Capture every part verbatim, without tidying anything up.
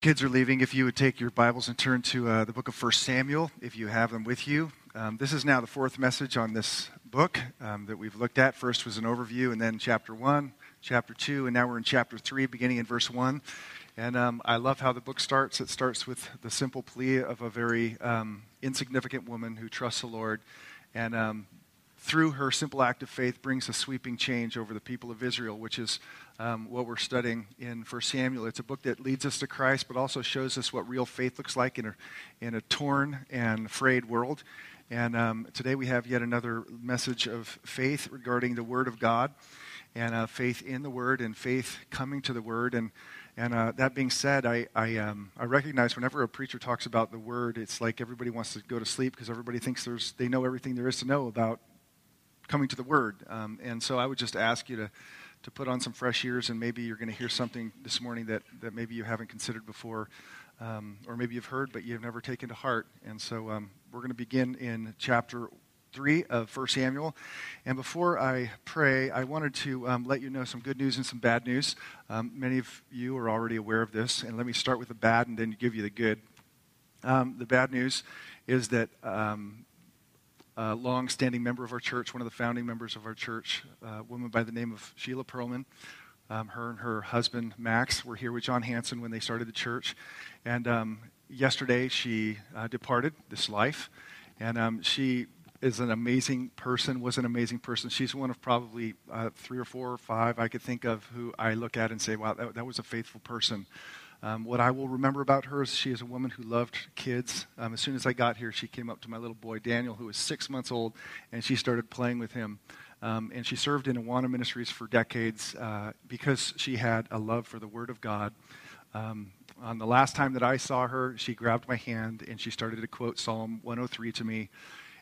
Kids are leaving. If you would take your Bibles and turn to uh, the book of First Samuel, if you have them with you. Um, this is now the fourth message on this book um, that we've looked at. First was an overview, and then chapter one, chapter two, and now we're in chapter three, beginning in verse one. And um, I love how the book starts. It starts with the simple plea of a very um, insignificant woman who trusts the Lord, and um, through her simple act of faith brings a sweeping change over the people of Israel, which is um, what we're studying in First Samuel. It's a book that leads us to Christ, but also shows us what real faith looks like in a, in a torn and afraid world. And um, today we have yet another message of faith regarding the Word of God, and uh, faith in the Word and faith coming to the Word. And And uh, that being said, I I, um, I recognize whenever a preacher talks about the Word, it's like everybody wants to go to sleep because everybody thinks there's they know everything there is to know about coming to the Word. Um, and so I would just ask you to, to put on some fresh ears, and maybe you're going to hear something this morning that, that maybe you haven't considered before, um, or maybe you've heard but you've never taken to heart. And so um, we're going to begin in chapter three of First Samuel. And before I pray, I wanted to um, let you know some good news and some bad news. Um, many of you are already aware of this, and let me start with the bad and then give you the good. Um, the bad news is that um, a long-standing member of our church, one of the founding members of our church, a woman by the name of Sheila Perlman, um, her and her husband, Max, were here with John Hansen when they started the church. And um, yesterday, she uh, departed this life, and um, she... is an amazing person, was an amazing person. She's one of probably uh, three or four or five I could think of who I look at and say, wow, that, that was a faithful person. Um, what I will remember about her is she is a woman who loved kids. Um, as soon as I got here, she came up to my little boy, Daniel, who was six months old, and she started playing with him. Um, and she served in Awana Ministries for decades uh, because she had a love for the Word of God. Um, on the last time that I saw her, she grabbed my hand, and she started to quote Psalm one oh three to me.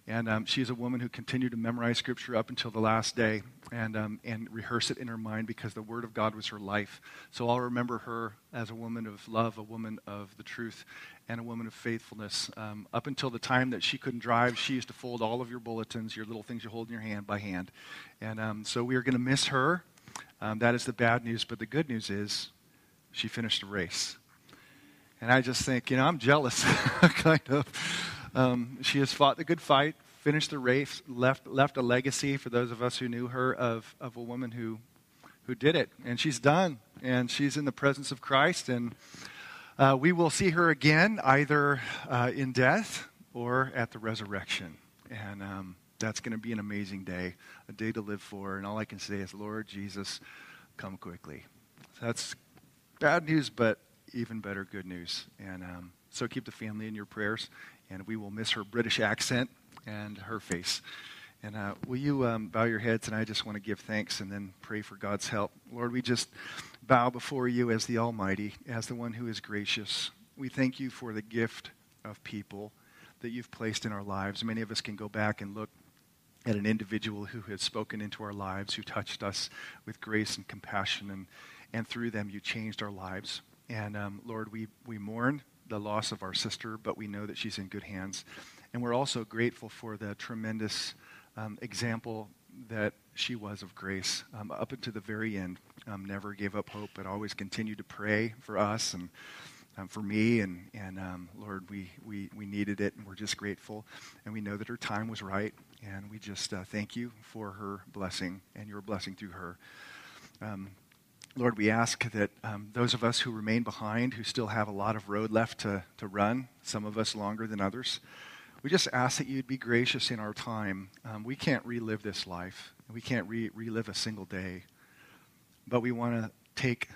And um, she's a woman who continued to memorize Scripture up until the last day and um, and rehearse it in her mind because the Word of God was her life. So I'll remember her as a woman of love, a woman of the truth, and a woman of faithfulness. Um, up until the time that she couldn't drive, she used to fold all of your bulletins, your little things you hold in your hand, by hand. And um, so we are going to miss her. Um, that is the bad news. But the good news is she finished the race. And I just think, you know, I'm jealous, kind of. Um, she has fought the good fight, finished the race, left left a legacy for those of us who knew her of, of a woman who who did it. And she's done, and she's in the presence of Christ. And uh, we will see her again, either uh, in death or at the resurrection. And um, that's going to be an amazing day, a day to live for. And all I can say is, Lord Jesus, come quickly. That's bad news, but even better good news. And um, so keep the family in your prayers. And we will miss her British accent and her face. And uh, will you um, bow your heads? And I just want to give thanks and then pray for God's help. Lord, we just bow before you as the Almighty, as the one who is gracious. We thank you for the gift of people that you've placed in our lives. Many of us can go back and look at an individual who has spoken into our lives, who touched us with grace and compassion, and, and through them you changed our lives. And um, Lord, we, we mourn the loss of our sister, but we know that she's in good hands. And we're also grateful for the tremendous um, example that she was of grace um, up until the very end. Um, never gave up hope, but always continued to pray for us and um, for me. And, and um, Lord, we, we, we needed it, and we're just grateful. And we know that her time was right, and we just uh, thank you for her blessing and your blessing through her. Um, Lord, we ask that um, those of us who remain behind, who still have a lot of road left to, to run, some of us longer than others, we just ask that you'd be gracious in our time. Um, we can't relive this life. We can't re- relive a single day. But we want to take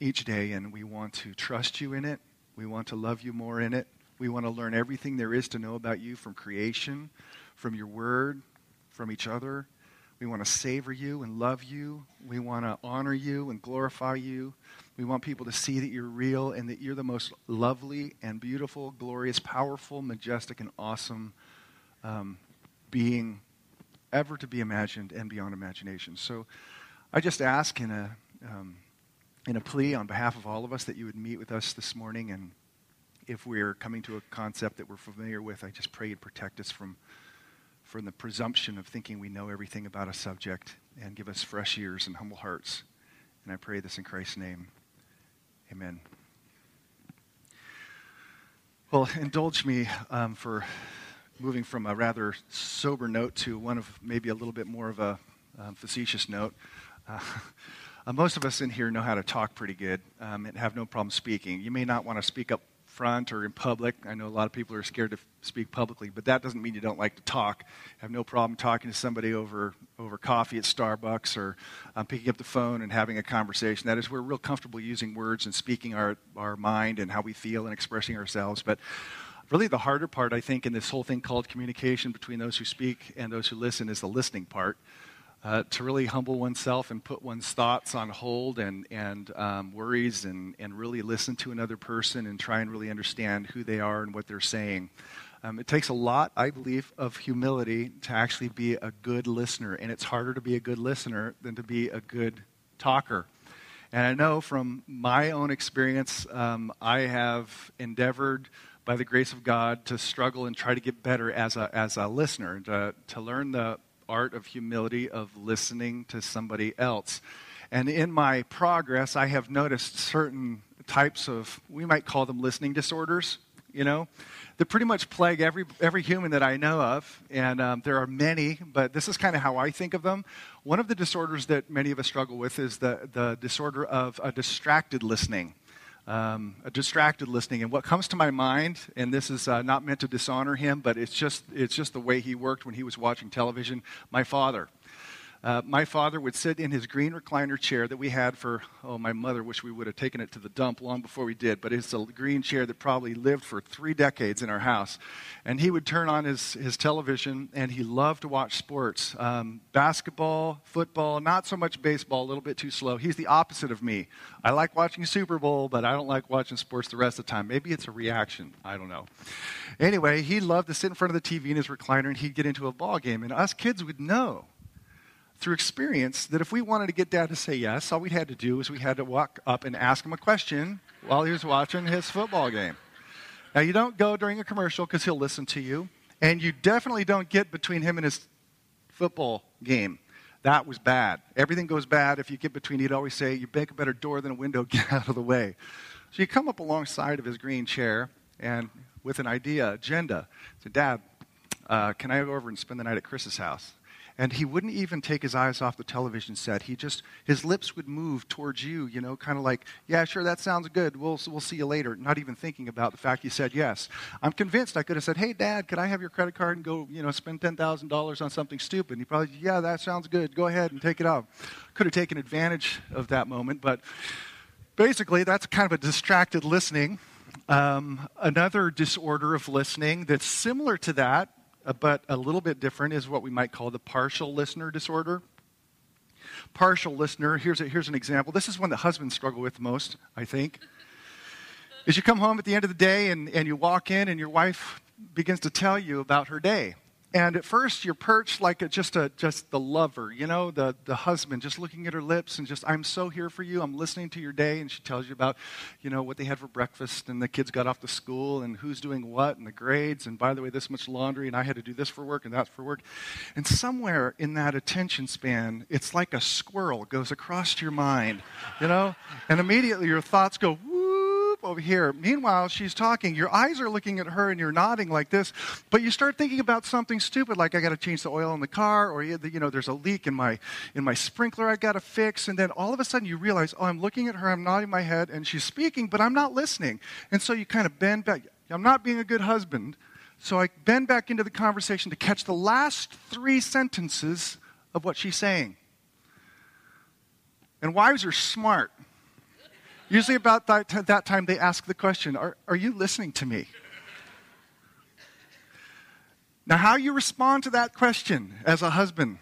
each day, and we want to trust you in it. We want to love you more in it. We want to learn everything there is to know about you from creation, from your word, from each other. We want to savor you and love you. We want to honor you and glorify you. We want people to see that you're real and that you're the most lovely and beautiful, glorious, powerful, majestic, and awesome um, being ever to be imagined and beyond imagination. So I just ask in a, um, in a plea on behalf of all of us that you would meet with us this morning. And if we're coming to a concept that we're familiar with, I just pray you'd protect us from from the presumption of thinking we know everything about a subject, and give us fresh ears and humble hearts. And I pray this in Christ's name. Amen. Well, indulge me um, for moving from a rather sober note to one of maybe a little bit more of a um, facetious note. Uh, most of us in here know how to talk pretty good um, and have no problem speaking. You may not want to speak up front or in public. I know a lot of people are scared to speak publicly, but that doesn't mean you don't like to talk. I have no problem talking to somebody over, over coffee at Starbucks or um, picking up the phone and having a conversation. That is, we're real comfortable using words and speaking our, our mind and how we feel and expressing ourselves. But really the harder part, I think, in this whole thing called communication between those who speak and those who listen is the listening part. Uh, to really humble oneself and put one's thoughts on hold and, and um, worries and, and really listen to another person and try and really understand who they are and what they're saying. Um, it takes a lot, I believe, of humility to actually be a good listener, and it's harder to be a good listener than to be a good talker. And I know from my own experience, um, I have endeavored by the grace of God to struggle and try to get better as a, as a listener and to, to learn the art of humility, of listening to somebody else. And in my progress, I have noticed certain types of, we might call them listening disorders, you know, that pretty much plague every every human that I know of. And um, there are many, but this is kind of how I think of them. One of the disorders that many of us struggle with is the, the disorder of a distracted listening. Um, a distracted listening, and what comes to my mind, and this is uh, not meant to dishonor him, but it's just it's just the way he worked when he was watching television. My father, uh, my father would sit in his green recliner chair that we had for oh, my mother wished we would have taken it to the dump long before we did, but it's a green chair that probably lived for three decades in our house, and he would turn on his his television, and he loved to watch sports, um, basketball, football, not so much baseball, a little bit too slow. He's the opposite of me. I like watching Super Bowl, but I don't like watching sports the rest of the time. Maybe it's a reaction. I don't know. Anyway, he loved to sit in front of the T V in his recliner, and he'd get into a ball game. And us kids would know through experience that if we wanted to get Dad to say yes, all we had to do was we had to walk up and ask him a question while he was watching his football game. Now, you don't go during a commercial because he'll listen to you, and you definitely don't get between him and his football game. That was bad. Everything goes bad if you get between. He'd always say, you make a better door than a window, get out of the way. So you come up alongside of his green chair and with an idea, agenda. Say, Dad, uh, can I go over and spend the night at Chris's house? And he wouldn't even take his eyes off the television set. He just, his lips would move towards you, you know, kind of like, yeah, sure, that sounds good. We'll we'll see you later. Not even thinking about the fact you said yes. I'm convinced I could have said, hey, Dad, could I have your credit card and go, you know, spend ten thousand dollars on something stupid? And he probably, yeah, that sounds good. Go ahead and take it off. Could have taken advantage of that moment. But basically, that's kind of a distracted listening. Um, another disorder of listening that's similar to that, but a little bit different, is what we might call the partial listener disorder. Partial listener, here's a, here's an example. This is one that husbands struggle with most, I think. Is you come home at the end of the day and, and you walk in and your wife begins to tell you about her day. And at first you're perched like a, just a, just the lover, you know, the, the husband, just looking at her lips and just, I'm so here for you. I'm listening to your day. And she tells you about, you know, what they had for breakfast and the kids got off to school and who's doing what and the grades. And by the way, this much laundry and I had to do this for work and that's for work. And somewhere in that attention span, it's like a squirrel goes across your mind, you know, and immediately your thoughts go, woo. Over here. Meanwhile, she's talking. Your eyes are looking at her and you're nodding like this, but you start thinking about something stupid like I got to change the oil in the car or, you know, there's a leak in my in my sprinkler I got to fix. And then all of a sudden you realize, oh, I'm looking at her, I'm nodding my head and she's speaking, but I'm not listening. And so you kind of bend back. I'm not being a good husband. So I bend back into the conversation to catch the last three sentences of what she's saying. And wives are smart. Usually about that, t- that time they ask the question, are, are you listening to me? Now, how you respond to that question as a husband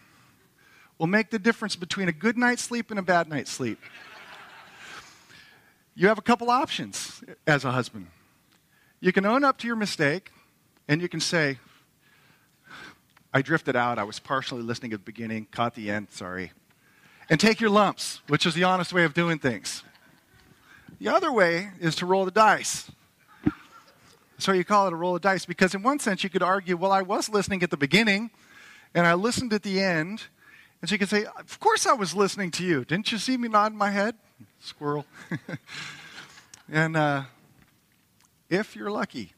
will make the difference between a good night's sleep and a bad night's sleep. You have a couple options as a husband. You can own up to your mistake, and you can say, I drifted out. I was partially listening at the beginning, caught the end, sorry. And take your lumps, which is the honest way of doing things. The other way is to roll the dice. So you call it a roll of dice because in one sense you could argue, well, I was listening at the beginning and I listened at the end. And so you could say, of course I was listening to you. Didn't you see me nodding my head? Squirrel. and uh, if you're lucky,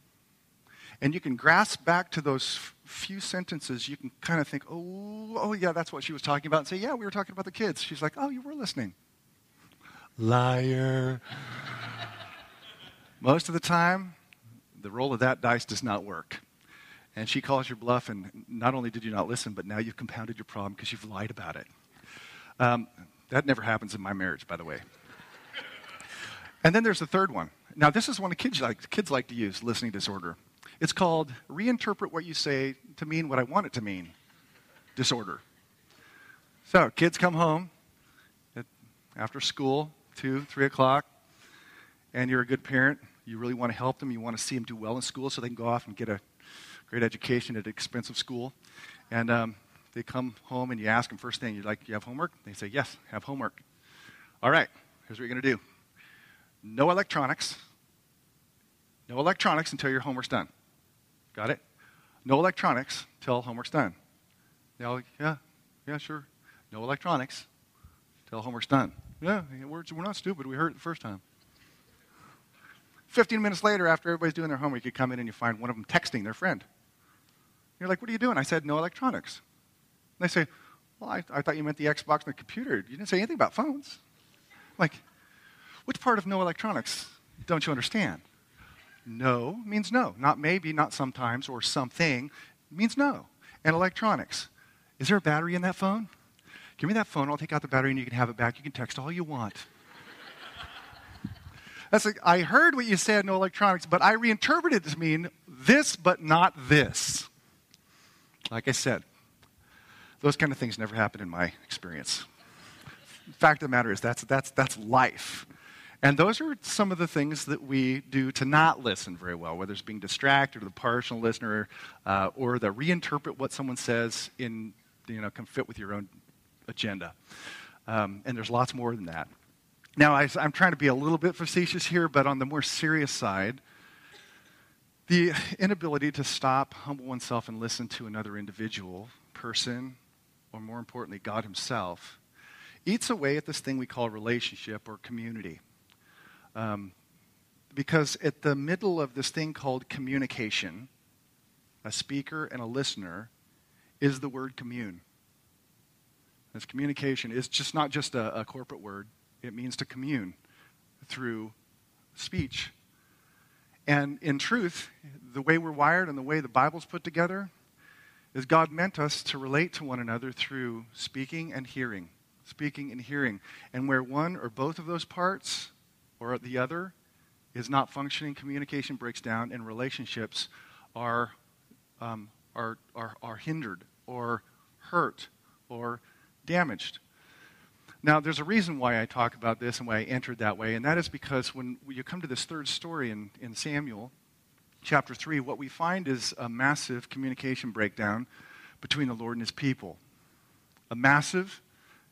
and you can grasp back to those few sentences, you can kind of think, oh, oh yeah, that's what she was talking about, and say, yeah, we were talking about the kids. She's like, oh, you were listening. Liar. Most of the time, the roll of that dice does not work. And she calls your bluff, and not only did you not listen, but now you've compounded your problem because you've lied about it. Um, that never happens in my marriage, by the way. And then there's the third one. Now, this is one the kids like, kids like to use, listening disorder. It's called reinterpret what you say to mean what I want it to mean, disorder. So kids come home at, after school, two, three o'clock, and you're a good parent. You really want to help them. You want to see them do well in school so they can go off and get a great education at an expensive school. And um, they come home, and you ask them first thing, you're like, you have homework? They say, yes, I have homework. All right, here's what you're going to do. No electronics. No electronics until your homework's done. Got it? No electronics until homework's done. They're like, yeah, yeah, sure. No electronics until homework's done. Yeah, we're, we're not stupid. We heard it the first time. Fifteen minutes later, after everybody's doing their homework, you come in and you find one of them texting their friend. You're like, what are you doing? I said, no electronics. And they say, well, I, I thought you meant the Xbox and the computer. You didn't say anything about phones. Like, which part of no electronics don't you understand? No means no. Not maybe, not sometimes, or something means no. And electronics. Is there a battery in that phone? Give me that phone. I'll take out the battery and you can have it back. You can text all you want. That's like, I heard what you said, no electronics, but I reinterpreted it to mean this, but not this. Like I said, those kind of things never happen in my experience. Fact of the matter is that's, that's, that's life. And those are some of the things that we do to not listen very well, whether it's being distracted or the partial listener uh, or the reinterpret what someone says in, you know, can fit with your own agenda. Um, and there's lots more than that. Now, I, I'm trying to be a little bit facetious here, but on the more serious side, the inability to stop, humble oneself, and listen to another individual, person, or more importantly, God himself, eats away at this thing we call relationship or community. Um, because at the middle of this thing called communication, a speaker and a listener, is the word commune. This communication is just not just a, a corporate word. It means to commune through speech. And in truth, the way we're wired and the way the Bible's put together is God meant us to relate to one another through speaking and hearing. Speaking and hearing. And where one or both of those parts or the other is not functioning, communication breaks down, and relationships are um, are, are are hindered or hurt or damaged. Now, there's a reason why I talk about this and why I entered that way, and that is because when you come to this third story in, in Samuel, chapter three, what we find is a massive communication breakdown between the Lord and his people. A massive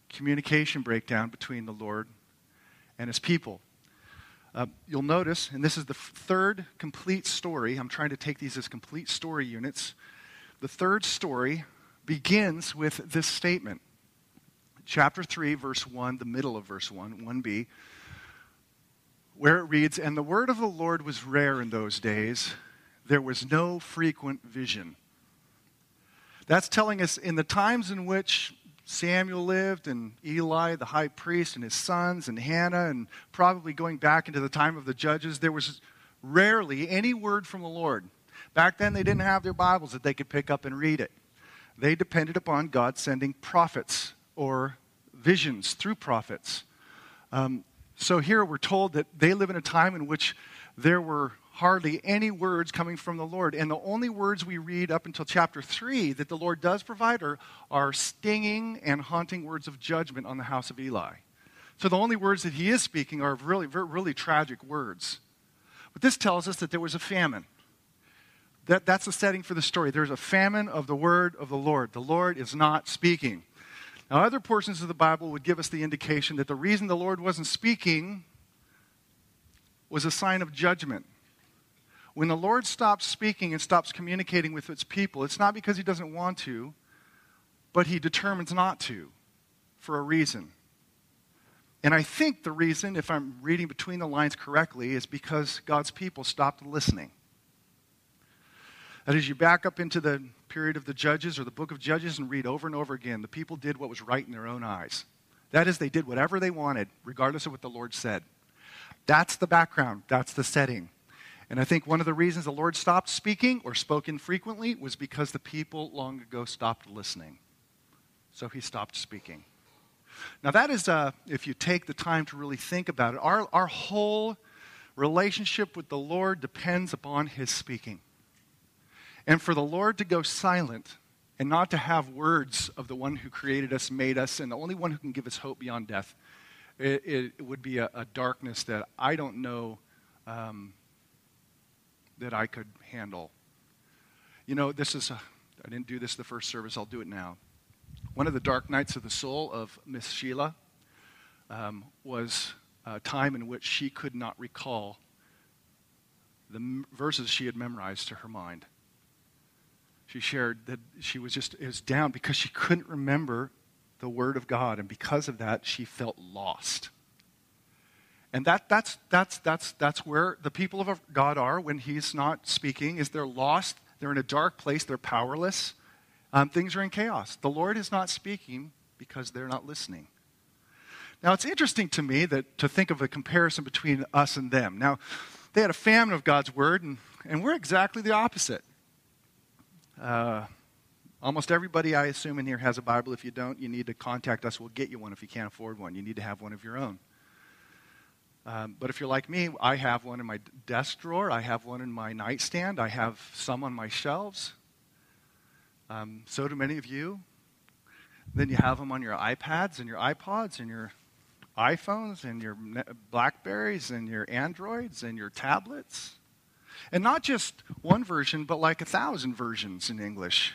communication breakdown between the Lord and his people. Uh, you'll notice, and this is the f- third complete story. I'm trying to take these as complete story units. The third story begins with this statement. Chapter three, verse one, the middle of verse one, one b, where it reads, "And the word of the Lord was rare in those days. There was no frequent vision." That's telling us in the times in which Samuel lived, and Eli, the high priest, and his sons, and Hannah, and probably going back into the time of the judges, there was rarely any word from the Lord. Back then, they didn't have their Bibles that they could pick up and read it. They depended upon God sending prophets or visions through prophets. Um, so here we're told that they live in a time in which there were hardly any words coming from the Lord. And the only words we read up until chapter three that the Lord does provide are, are stinging and haunting words of judgment on the house of Eli. So the only words that he is speaking are really, really tragic words. But this tells us that there was a famine. That, that's the setting for the story. There's a famine of the word of the Lord. The Lord is not speaking. Now, other portions of the Bible would give us the indication that the reason the Lord wasn't speaking was a sign of judgment. When the Lord stops speaking and stops communicating with its people, it's not because he doesn't want to, but he determines not to for a reason. And I think the reason, if I'm reading between the lines correctly, is because God's people stopped listening. And as you back up into the period of the Judges or the book of Judges and read over and over again, the people did what was right in their own eyes. That is, they did whatever they wanted, regardless of what the Lord said. That's the background. That's the setting. And I think one of the reasons the Lord stopped speaking or spoke infrequently was because the people long ago stopped listening. So he stopped speaking. Now that is, uh, if you take the time to really think about it, our, our whole relationship with the Lord depends upon his speaking. And for the Lord to go silent and not to have words of the one who created us, made us, and the only one who can give us hope beyond death, it, it, it would be a, a darkness that I don't know um, that I could handle. You know, this is, a, I didn't do this the first service, I'll do it now. One of the dark nights of the soul of Miss Sheila um, was a time in which she could not recall the m- verses she had memorized to her mind. She shared that she was just, it was down because she couldn't remember the word of God. And because of that, she felt lost. And that that's that's that's that's where the people of God are when he's not speaking, is they're lost, they're in a dark place, they're powerless. Um, things are in chaos. The Lord is not speaking because they're not listening. Now, it's interesting to me that to think of a comparison between us and them. Now, they had a famine of God's word, and, and we're exactly the opposite. Uh, almost everybody, I assume, in here has a Bible. If you don't, you need to contact us. We'll get you one if you can't afford one. You need to have one of your own. Um, but if you're like me, I have one in my desk drawer. I have one in my nightstand. I have some on my shelves. Um, so do many of you. Then you have them on your iPads and your iPods and your iPhones and your Blackberries and your Androids and your tablets. And not just one version, but like a thousand versions in English.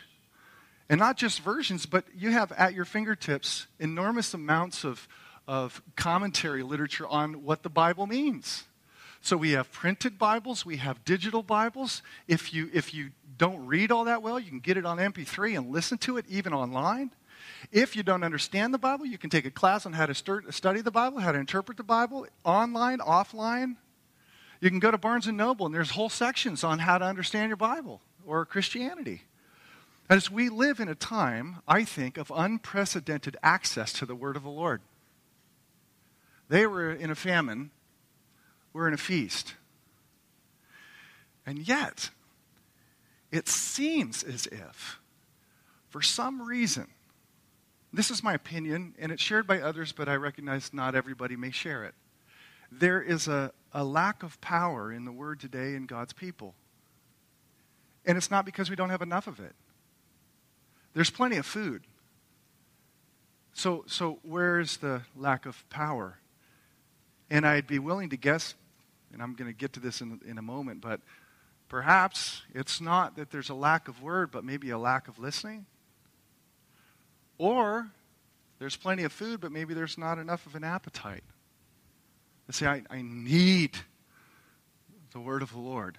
And not just versions, but you have at your fingertips enormous amounts of, of commentary literature on what the Bible means. So we have printed Bibles, we have digital Bibles. If you if you don't read all that well, you can get it on M P three and listen to it, even online. If you don't understand the Bible, you can take a class on how to st- study the Bible, how to interpret the Bible, online, offline. You can go to Barnes and Noble, and there's whole sections on how to understand your Bible or Christianity. As we live in a time, I think, of unprecedented access to the word of the Lord. They were in a famine. We're in a feast. And yet, it seems as if, for some reason, this is my opinion, and it's shared by others, but I recognize not everybody may share it. There is a, a lack of power in the word today in God's people. And it's not because we don't have enough of it. There's plenty of food. So, so where is the lack of power? And I'd be willing to guess, and I'm going to get to this in, in a moment, but perhaps it's not that there's a lack of word, but maybe a lack of listening. Or there's plenty of food, but maybe there's not enough of an appetite. Let's say, I, I need the word of the Lord.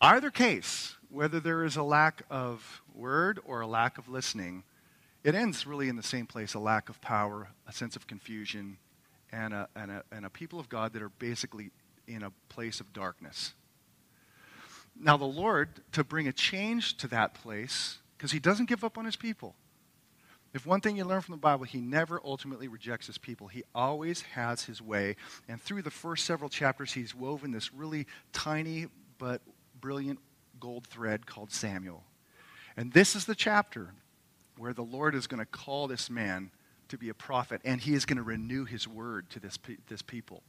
Either case, whether there is a lack of word or a lack of listening, it ends really in the same place, a lack of power, a sense of confusion, And a, and, a, and a people of God that are basically in a place of darkness. Now the Lord, to bring a change to that place, because he doesn't give up on his people. If one thing you learn from the Bible, he never ultimately rejects his people. He always has his way. And through the first several chapters, he's woven this really tiny but brilliant gold thread called Samuel. And this is the chapter where the Lord is going to call this man to be a prophet, and he is going to renew his word to this pe- this people.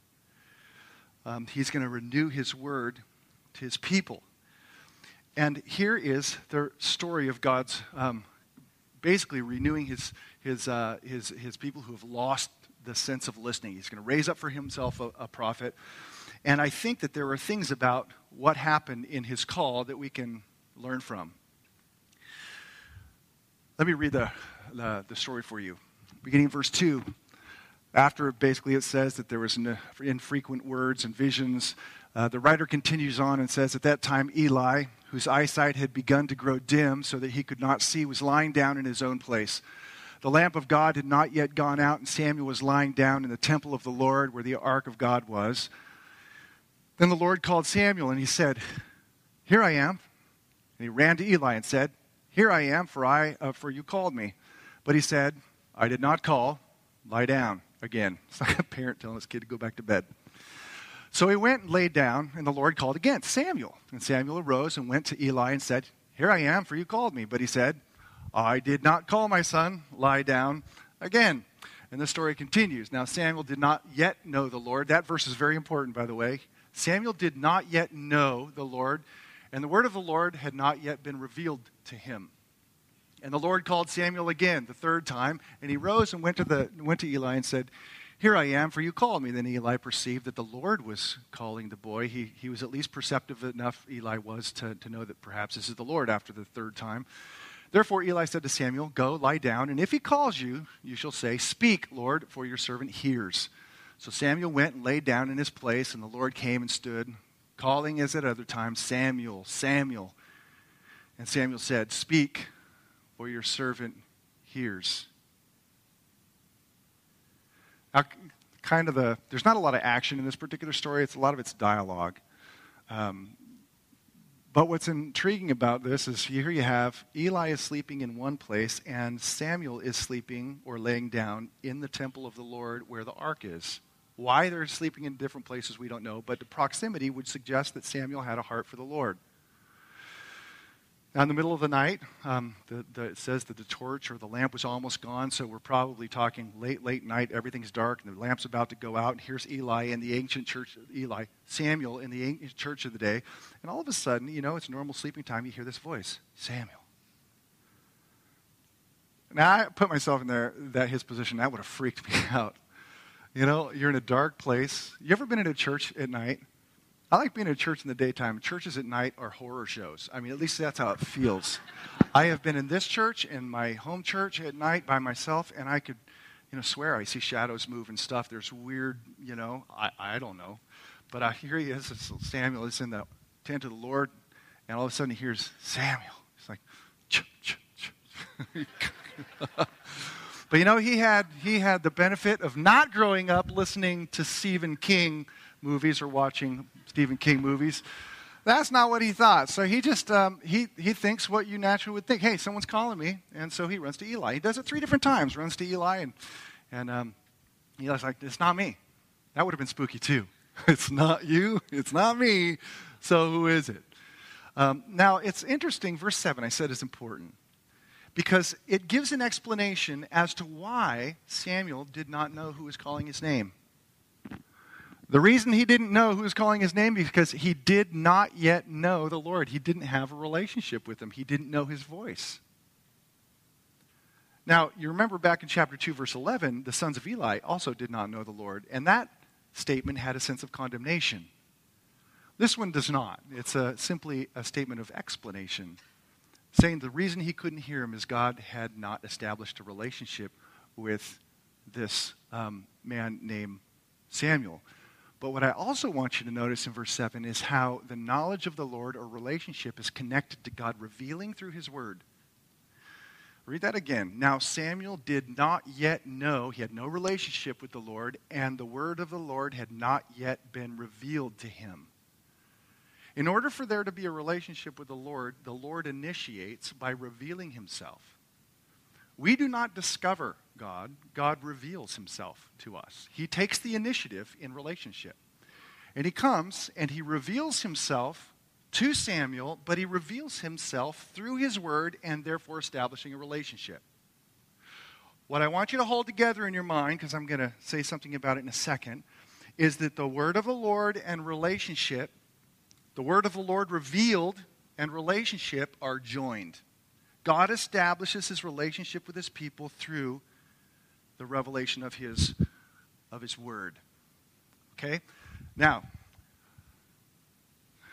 Um, he's going to renew his word to his people. And here is the story of God's um, basically renewing his his uh, his his people who have lost the sense of listening. He's going to raise up for himself a, a prophet. And I think that there are things about what happened in his call that we can learn from. Let me read the the, the story for you. Beginning in verse two, after basically it says that there was infrequent words and visions, uh, the writer continues on and says, at that time Eli, whose eyesight had begun to grow dim so that he could not see, was lying down in his own place. The lamp of God had not yet gone out, and Samuel was lying down in the temple of the Lord where the ark of God was. Then the Lord called Samuel, and he said, Here I am. And he ran to Eli and said, Here I am, for I uh, for you called me. But he said, I did not call. Lie down. Again, it's like a parent telling his kid to go back to bed. So he went and laid down, and the Lord called again, Samuel. And Samuel arose and went to Eli and said, Here I am, for you called me. But he said, I did not call, my son. Lie down again. And the story continues. Now, Samuel did not yet know the Lord. That verse is very important, by the way. Samuel did not yet know the Lord, and the word of the Lord had not yet been revealed to him. And the Lord called Samuel again, the third time, and he rose and went to the went to Eli and said, Here I am, for you called me. Then Eli perceived that the Lord was calling the boy. He, he was at least perceptive enough, Eli was, to, to know that perhaps this is the Lord after the third time. Therefore Eli said to Samuel, Go, lie down, and if he calls you, you shall say, Speak, Lord, for your servant hears. So Samuel went and laid down in his place, and the Lord came and stood, calling as at other times, Samuel, Samuel. And Samuel said, Speak, for your servant hears. Now, kind of the, there's not a lot of action in this particular story. It's a lot of it's dialogue. Um, but what's intriguing about this is here you have Eli is sleeping in one place and Samuel is sleeping or laying down in the temple of the Lord where the ark is. Why they're sleeping in different places, we don't know, but the proximity would suggest that Samuel had a heart for the Lord. Now, in the middle of the night, um, the, the, it says that the torch or the lamp was almost gone, so we're probably talking late, late night. Everything's dark, and the lamp's about to go out. And here's Eli in the ancient church, Eli, Samuel in the ancient church of the day. And all of a sudden, you know, it's normal sleeping time. You hear this voice, Samuel. Now, I put myself in there, that his position, that would have freaked me out. You know, you're in a dark place. You ever been in a church at night? I like being in a church in the daytime. Churches at night are horror shows. I mean, at least that's how it feels. I have been in this church and my home church at night by myself, and I could, you know, swear I see shadows move and stuff. There's weird, you know, I, I don't know. But I hear he is, Samuel is in the tent of the Lord, and all of a sudden he hears Samuel. It's like, ch ch ch. But you know, he had he had the benefit of not growing up listening to Stephen King movies or watching Stephen King movies. That's not what he thought. So he just, um, he he thinks what you naturally would think. Hey, someone's calling me. And so he runs to Eli. He does it three different times. Runs to Eli and, and um, Eli's like, it's not me. That would have been spooky too. It's not you. It's not me. So who is it? Um, now, it's interesting. Verse seven, I said it's important because it gives an explanation as to why Samuel did not know who was calling his name. The reason he didn't know who was calling his name is because he did not yet know the Lord. He didn't have a relationship with him. He didn't know his voice. Now, you remember back in chapter two, verse eleven, the sons of Eli also did not know the Lord. And that statement had a sense of condemnation. This one does not. It's a, simply a statement of explanation, saying the reason he couldn't hear him is God had not established a relationship with this um, man named Samuel. But what I also want you to notice in verse seven is how the knowledge of the Lord or relationship is connected to God revealing through his word. Read that again. Now Samuel did not yet know, he had no relationship with the Lord, and the word of the Lord had not yet been revealed to him. In order for there to be a relationship with the Lord, the Lord initiates by revealing himself. We do not discover God. God reveals himself to us. He takes the initiative in relationship. And he comes and he reveals himself to Samuel, but he reveals himself through his word and therefore establishing a relationship. What I want you to hold together in your mind, because I'm going to say something about it in a second, is that the word of the Lord and relationship, the word of the Lord revealed and relationship are joined. God establishes his relationship with his people through the revelation of his, of his word. Okay? Now,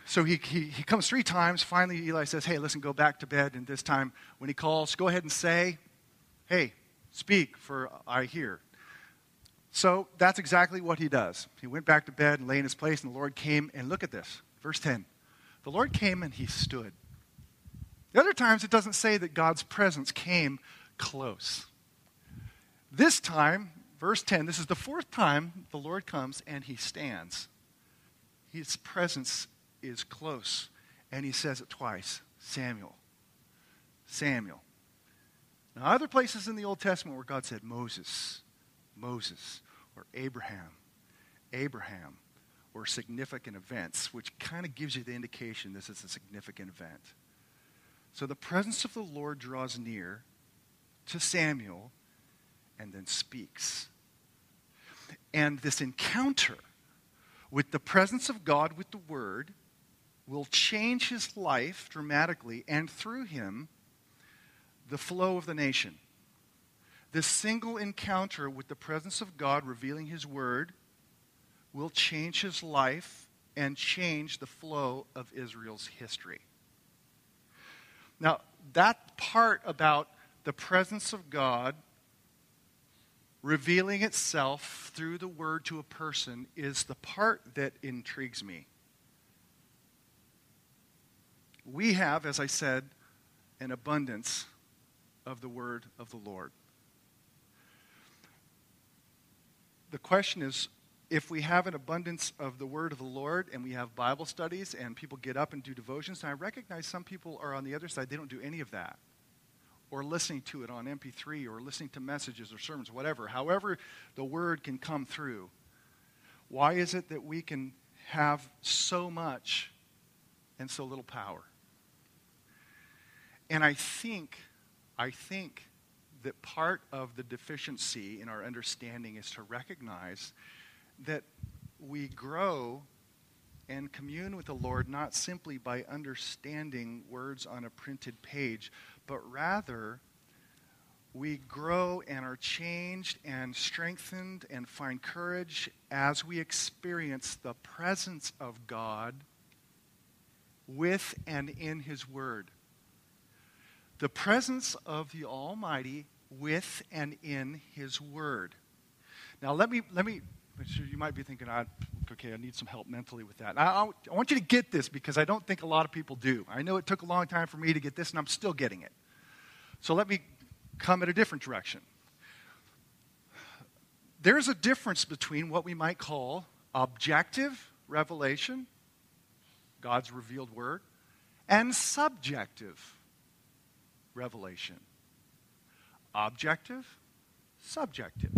so he, he, he comes three times. Finally, Eli says, hey, listen, go back to bed. And this time when he calls, go ahead and say, hey, speak, for I hear. So that's exactly what he does. He went back to bed and lay in his place, and the Lord came. And look at this, verse ten. The Lord came and he stood. The other times it doesn't say that God's presence came close. This time, verse ten, this is the fourth time the Lord comes and he stands. His presence is close. And he says it twice. Samuel. Samuel. Now, other places in the Old Testament where God said Moses, Moses, or Abraham, Abraham, or significant events, which kind of gives you the indication this is a significant event. So the presence of the Lord draws near to Samuel and then speaks. And this encounter with the presence of God, with the Word, will change his life dramatically, and through him, the flow of the nation. This single encounter with the presence of God revealing his Word will change his life and change the flow of Israel's history. Now, that part about the presence of God revealing itself through the Word to a person is the part that intrigues me. We have, as I said, an abundance of the Word of the Lord. The question is, if we have an abundance of the Word of the Lord and we have Bible studies and people get up and do devotions, and I recognize some people are on the other side, they don't do any of that, or listening to it on M P three, or listening to messages or sermons, whatever. However the Word can come through. Why is it that we can have so much and so little power? And I think, I think that part of the deficiency in our understanding is to recognize that we grow and commune with the Lord not simply by understanding words on a printed page, but rather we grow and are changed and strengthened and find courage as we experience the presence of God with and in his Word. The presence of the Almighty with and in his Word. Now let me, let me, you might be thinking, I, okay, I need some help mentally with that. I, I, I want you to get this because I don't think a lot of people do. I know it took a long time for me to get this, and I'm still getting it. So let me come in a different direction. There's a difference between what we might call objective revelation, God's revealed Word, and subjective revelation. Objective, subjective.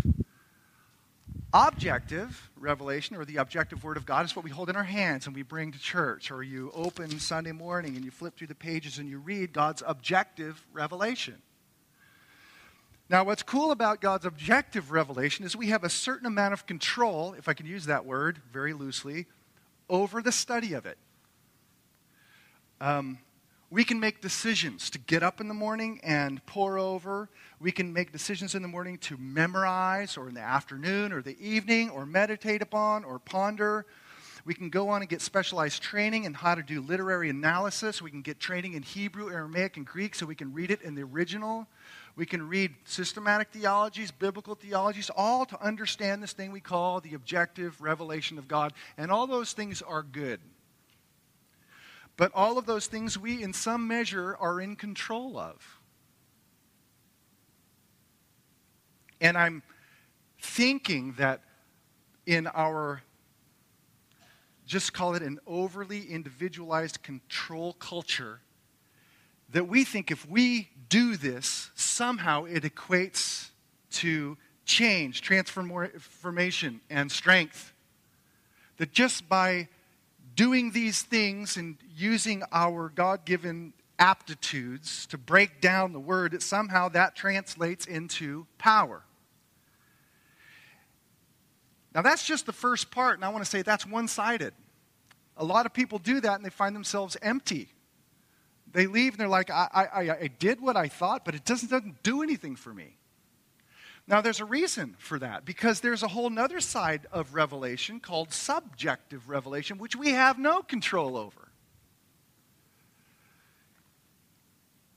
Objective revelation, or the objective Word of God, is what we hold in our hands and we bring to church, or you open Sunday morning and you flip through the pages and you read God's objective revelation. Now, what's cool about God's objective revelation is we have a certain amount of control, if I can use that word very loosely, over the study of it. Um, we can make decisions to get up in the morning and pore over. We can make decisions in the morning to memorize, or in the afternoon or the evening, or meditate upon or ponder. We can go on and get specialized training in how to do literary analysis. We can get training in Hebrew, Aramaic, and Greek so we can read it in the original. We can read systematic theologies, biblical theologies, all to understand this thing we call the objective revelation of God. And all those things are good. But all of those things we, in some measure, are in control of. And I'm thinking that in our, just call it an overly individualized control culture, that we think if we do this, somehow it equates to change, transformation, and strength. That just by doing these things and using our God-given aptitudes to break down the Word, that somehow that translates into power. Now that's just the first part, and I want to say that's one-sided. A lot of people do that and they find themselves empty. They leave and they're like, I, I, I did what I thought, but it doesn't, doesn't do anything for me. Now, there's a reason for that, because there's a whole other side of revelation called subjective revelation, which we have no control over.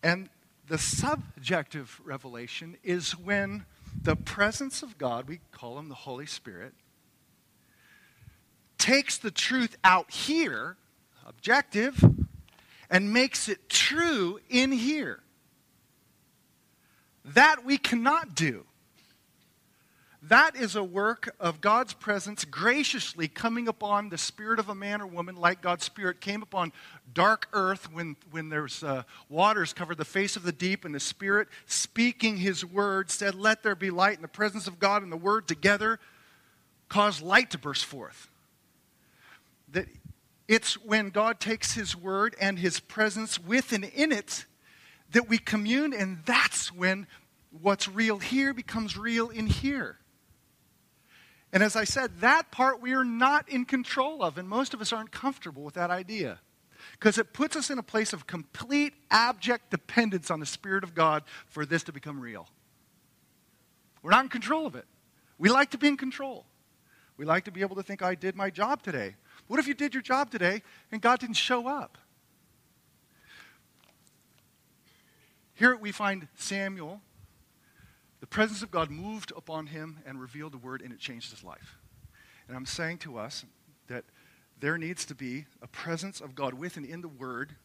And the subjective revelation is when the presence of God, we call him the Holy Spirit, takes the truth out here, objective, and makes it true in here. That we cannot do. That is a work of God's presence graciously coming upon the spirit of a man or woman, like God's spirit came upon dark earth when, when there's uh, waters covered the face of the deep, and the spirit speaking his word said, let there be light, and the presence of God and the word together caused light to burst forth. That it's when God takes his word and his presence with and in it that we commune, and that's when what's real here becomes real in here. And as I said, that part we are not in control of, and most of us aren't comfortable with that idea, because it puts us in a place of complete, abject dependence on the Spirit of God for this to become real. We're not in control of it. We like to be in control. We like to be able to think, I did my job today. What if you did your job today and God didn't show up? Here we find Samuel. The presence of God moved upon him and revealed the word, and it changed his life. And I'm saying to us that there needs to be a presence of God with and in the word,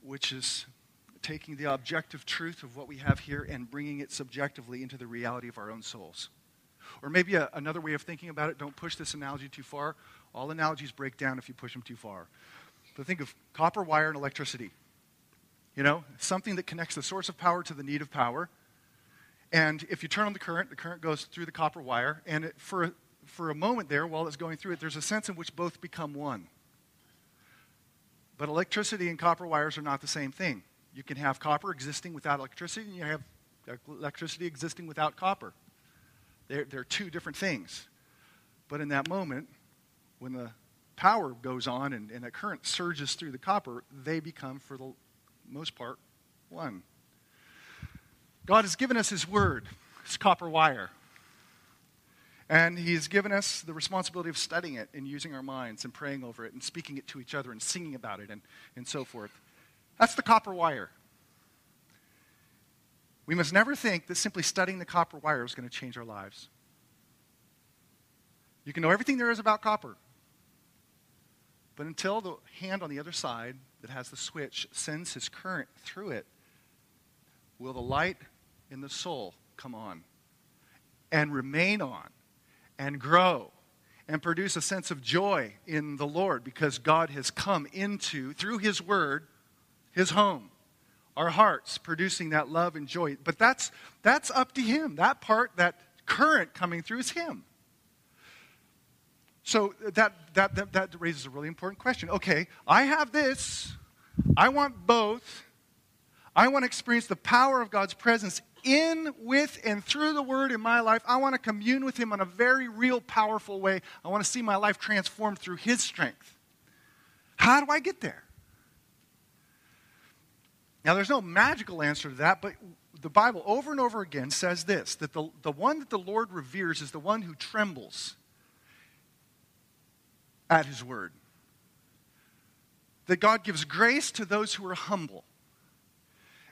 which is taking the objective truth of what we have here and bringing it subjectively into the reality of our own souls. Or maybe a, another way of thinking about it, don't push this analogy too far. All analogies break down if you push them too far. But think of copper wire and electricity. You know, something that connects the source of power to the need of power. And if you turn on the current, the current goes through the copper wire, and it, for, for a moment there, while it's going through it, there's a sense in which both become one. But electricity and copper wires are not the same thing. You can have copper existing without electricity, and you have electricity existing without copper. They're, they're two different things. But in that moment, when the power goes on and, and the current surges through the copper, they become, for the most part, one. God has given us his word, his copper wire. And he's given us the responsibility of studying it and using our minds and praying over it and speaking it to each other and singing about it and, and so forth. That's the copper wire. We must never think that simply studying the copper wire is going to change our lives. You can know everything there is about copper. But until the hand on the other side that has the switch sends his current through it, will the light in the soul come on and remain on and grow and produce a sense of joy in the Lord, because God has come into, through his word, his home, our hearts, producing that love and joy. But that's, that's up to him. That part, that current coming through is him. So that, that, that, that raises a really important question. Okay, I have this. I want both. I want to experience the power of God's presence in, with, and through the word in my life. I want to commune with him in a very real, powerful way. I want to see my life transformed through his strength. How do I get there? Now, there's no magical answer to that, but the Bible over and over again says this, that the, the one that the Lord reveres is the one who trembles at his word. That God gives grace to those who are humble.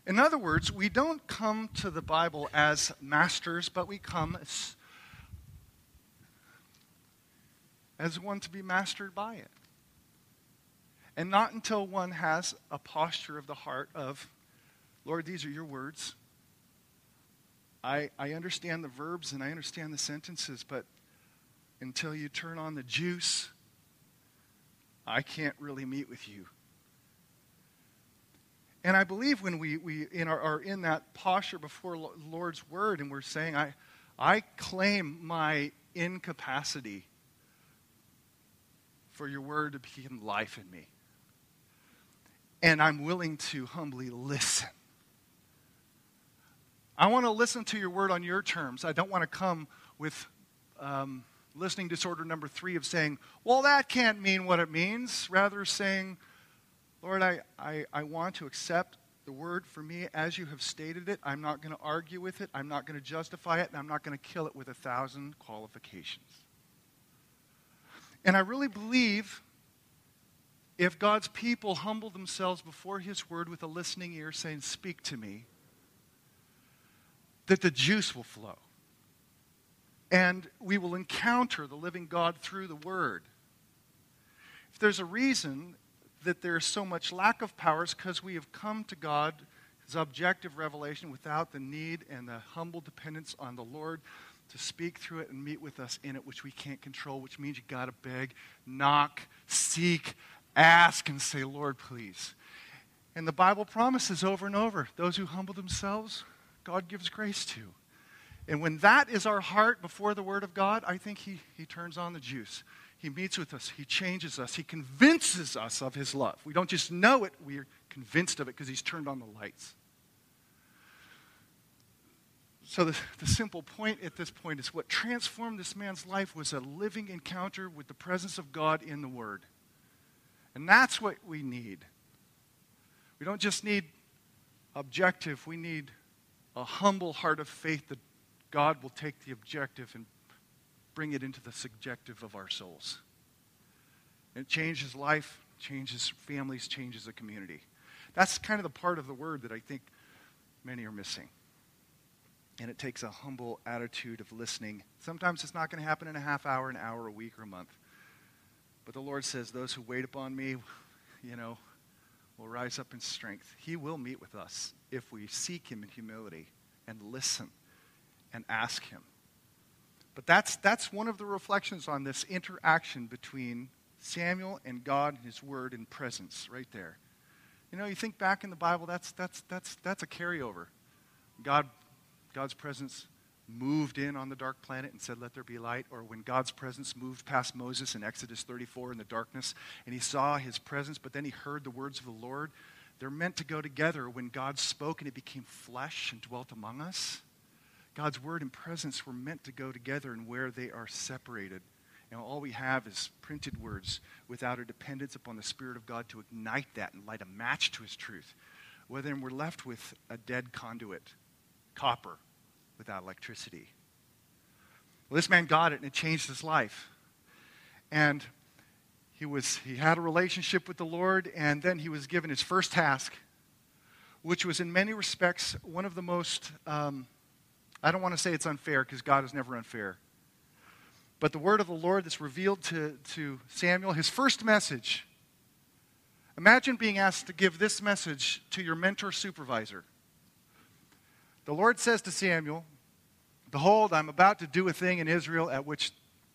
In other words, we don't come to the Bible as masters, but we come as, as one to be mastered by it. And not until one has a posture of the heart of, Lord, these are your words. I, I understand the verbs and I understand the sentences, but until you turn on the juice, I can't really meet with you. And I believe when we, we in our, are in that posture before the Lord's word and we're saying, I, I claim my incapacity for your word to become life in me. And I'm willing to humbly listen. I want to listen to your word on your terms. I don't want to come with um, listening disorder number three of saying, well, that can't mean what it means. Rather saying, Lord, I, I, I want to accept the word for me as you have stated it. I'm not going to argue with it. I'm not going to justify it. And I'm not going to kill it with a thousand qualifications. And I really believe if God's people humble themselves before his word with a listening ear saying, speak to me, that the juice will flow. And we will encounter the living God through the word. If there's a reason that there's so much lack of powers, because we have come to God, his objective revelation, without the need and the humble dependence on the Lord to speak through it and meet with us in it, which we can't control, which means you got to beg, knock, seek, ask, and say, Lord, please. And the Bible promises over and over, those who humble themselves, God gives grace to. And when that is our heart before the Word of God, I think he, he turns on the juice. He meets with us. He changes us. He convinces us of his love. We don't just know it. We are convinced of it because he's turned on the lights. So the, the simple point at this point is what transformed this man's life was a living encounter with the presence of God in the Word. And that's what we need. We don't just need objective. We need a humble heart of faith that God will take the objective and bring it into the subjective of our souls. And it changes life, changes families, changes the community. That's kind of the part of the Word that I think many are missing. And it takes a humble attitude of listening. Sometimes it's not going to happen in a half hour, an hour, a week, or a month. But the Lord says, those who wait upon me, you know, will rise up in strength. He will meet with us if we seek him in humility and listen and ask him. But that's that's one of the reflections on this interaction between Samuel and God and his Word and presence right there. You know, you think back in the Bible, that's that's that's that's a carryover. God God's presence moved in on the dark planet and said, let there be light. Or when God's presence moved past Moses in Exodus thirty-four in the darkness, and he saw his presence, but then he heard the words of the Lord. They're meant to go together. When God spoke and it became flesh and dwelt among us, God's Word and presence were meant to go together, and where they are separated, and all we have is printed words without a dependence upon the Spirit of God to ignite that and light a match to his truth, well, then we're left with a dead conduit, copper, without electricity. Well, this man got it, and it changed his life. And he was he had a relationship with the Lord, and then he was given his first task, which was in many respects one of the most... Um, I don't want to say it's unfair, because God is never unfair. But the word of the Lord that's revealed to, to Samuel, his first message. Imagine being asked to give this message to your mentor supervisor. The Lord says to Samuel, behold, I'm about to do a thing in Israel at which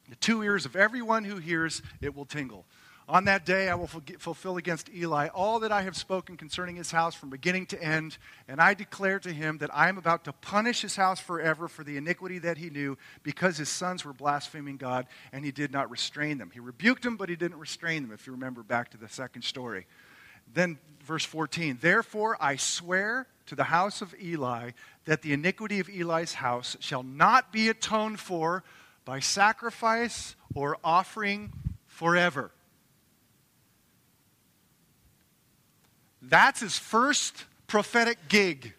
the two ears of everyone who hears it will tingle. On that day I will fulfill against Eli all that I have spoken concerning his house from beginning to end, and I declare to him that I am about to punish his house forever for the iniquity that he knew, because his sons were blaspheming God, and he did not restrain them. He rebuked them, but he didn't restrain them, if you remember back to the second story. Then verse fourteen, therefore I swear to the house of Eli that the iniquity of Eli's house shall not be atoned for by sacrifice or offering forever. That's his first prophetic gig.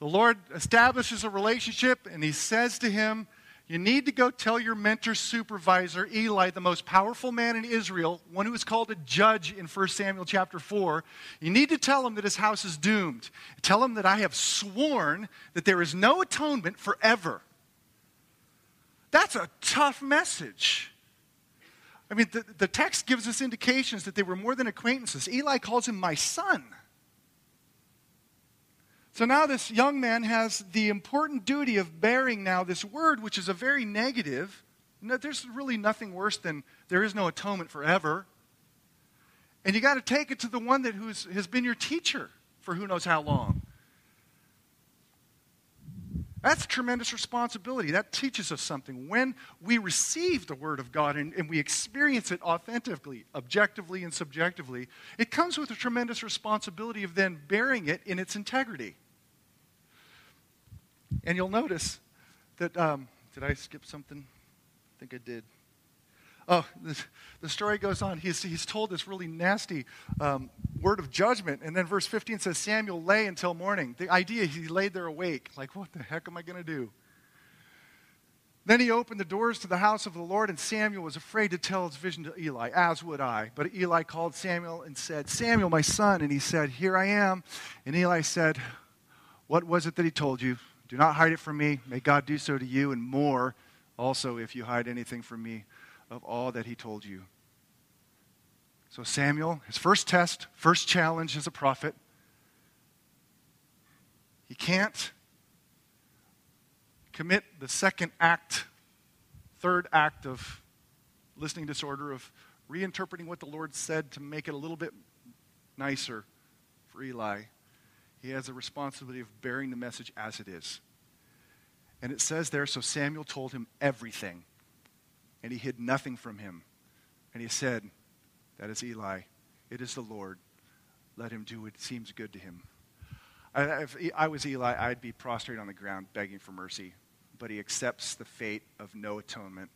The Lord establishes a relationship, and he says to him, you need to go tell your mentor supervisor, Eli, the most powerful man in Israel, one who is called a judge in First Samuel chapter four. You need to tell him that his house is doomed. Tell him that I have sworn that there is no atonement forever. That's a tough message. I mean, the, the text gives us indications that they were more than acquaintances. Eli calls him my son. So now this young man has the important duty of bearing now this word, which is a very negative. No, there's really nothing worse than there is no atonement forever. And you got to take it to the one that who's, has been your teacher for who knows how long. That's tremendous responsibility. That teaches us something. When we receive the Word of God and, and we experience it authentically, objectively and subjectively, it comes with a tremendous responsibility of then bearing it in its integrity. And you'll notice that, um, did I skip something? I think I did. Oh, the, the story goes on. He's, he's told this really nasty um, word of judgment. And then verse fifteen says, Samuel lay until morning. The idea, he laid there awake. Like, what the heck am I going to do? Then he opened the doors to the house of the Lord, and Samuel was afraid to tell his vision to Eli, as would I. But Eli called Samuel and said, Samuel, my son. And he said, here I am. And Eli said, what was it that he told you? Do not hide it from me. May God do so to you, and more also if you hide anything from me of all that he told you. So Samuel, his first test, first challenge as a prophet. He can't commit the second act, third act of listening disorder, of reinterpreting what the Lord said to make it a little bit nicer for Eli. He has a responsibility of bearing the message as it is. And it says there, so Samuel told him everything, and he hid nothing from him. And he said, that is Eli. It is the Lord. Let him do what seems good to him. I, if I was Eli, I'd be prostrate on the ground begging for mercy. But he accepts the fate of no atonement,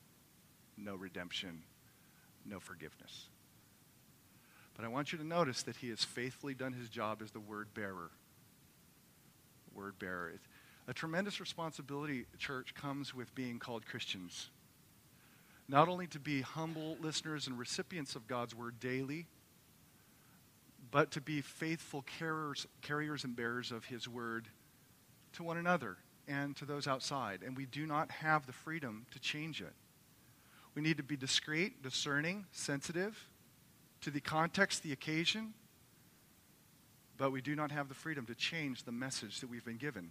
no redemption, no forgiveness. But I want you to notice that he has faithfully done his job as the word bearer. Word bearer. A tremendous responsibility, church, comes with being called Christians. Not only to be humble listeners and recipients of God's word daily, but to be faithful carriers, carriers and bearers of his word to one another and to those outside. And we do not have the freedom to change it. We need to be discreet, discerning, sensitive to the context, the occasion, but we do not have the freedom to change the message that we've been given.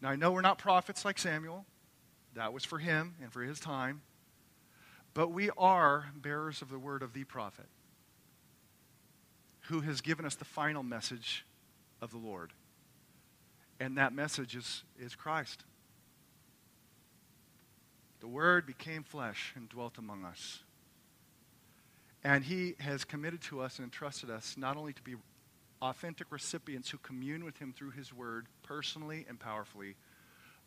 Now, I know we're not prophets like Samuel. That was for him and for his time. But we are bearers of the word of the prophet, who has given us the final message of the Lord. And that message is, is Christ. The Word became flesh and dwelt among us. And He has committed to us and entrusted us not only to be authentic recipients who commune with Him through His Word personally and powerfully,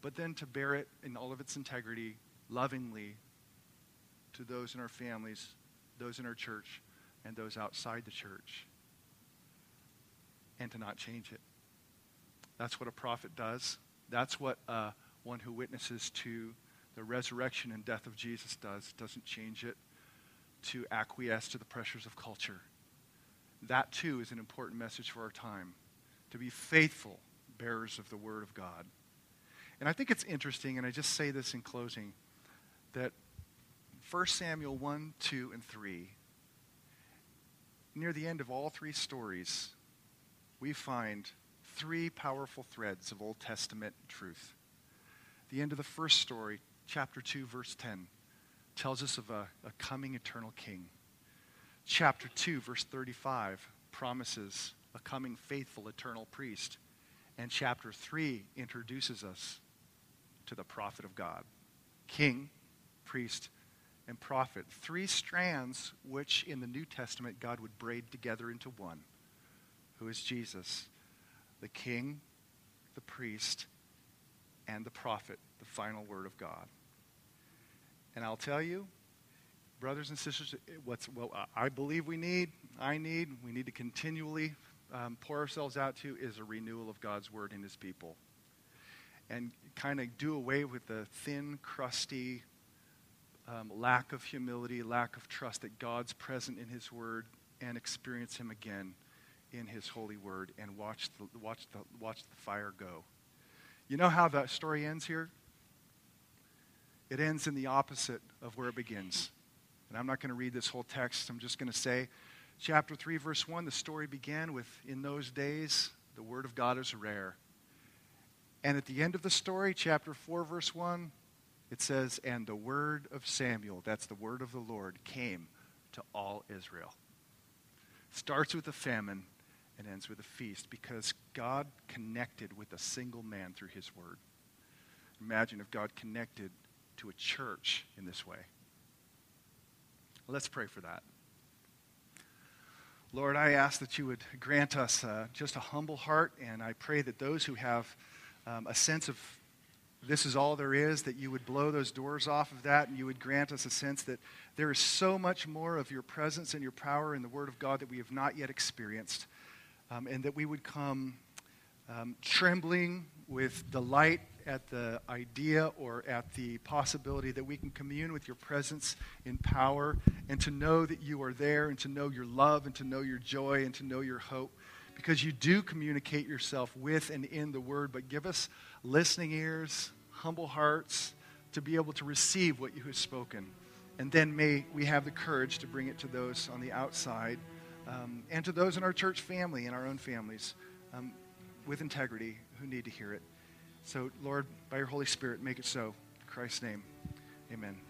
but then to bear it in all of its integrity, lovingly, to those in our families, those in our church, and those outside the church. And to not change it. That's what a prophet does. That's what uh, one who witnesses to the resurrection and death of Jesus does. Doesn't change it to acquiesce to the pressures of culture. That too is an important message for our time. To be faithful bearers of the word of God. And I think it's interesting, and I just say this in closing, that First Samuel one, two, and three, near the end of all three stories, we find three powerful threads of Old Testament truth. The end of the first story, chapter two, verse ten, tells us of a, a coming eternal king. Chapter two, verse thirty-five, promises a coming faithful eternal priest. And chapter three introduces us to the prophet of God. King, priest, and prophet. Three strands which in the New Testament God would braid together into one, who is Jesus. The king, the priest, and the prophet, the final word of God. And I'll tell you, brothers and sisters, what's, what I believe we need, I need, we need to continually um, pour ourselves out to is a renewal of God's word in his people. And kind of do away with the thin, crusty um, lack of humility, lack of trust that God's present in his word, and experience him again in his holy word, and watch the, watch the, watch the fire go. You know how that story ends here? It ends in the opposite of where it begins. And I'm not going to read this whole text. I'm just going to say, chapter three, verse one, the story began with, in those days, the word of God is rare. And at the end of the story, chapter four, verse one, it says, and the word of Samuel, that's the word of the Lord, came to all Israel. Starts with a famine and ends with a feast, because God connected with a single man through his word. Imagine if God connected to a church in this way. Let's pray for that. Lord, I ask that you would grant us uh, just a humble heart, and I pray that those who have um, a sense of this is all there is, that you would blow those doors off of that, and you would grant us a sense that there is so much more of your presence and your power in the Word of God that we have not yet experienced, um, and that we would come um, trembling with delight at the idea or at the possibility that we can commune with your presence in power, and to know that you are there, and to know your love, and to know your joy, and to know your hope. Because you do communicate yourself with and in the Word, but give us listening ears, humble hearts, to be able to receive what you have spoken. And then may we have the courage to bring it to those on the outside, um, and to those in our church family, and our own families, um, with integrity, who need to hear it. So, Lord, by your Holy Spirit, make it so. In Christ's name, amen.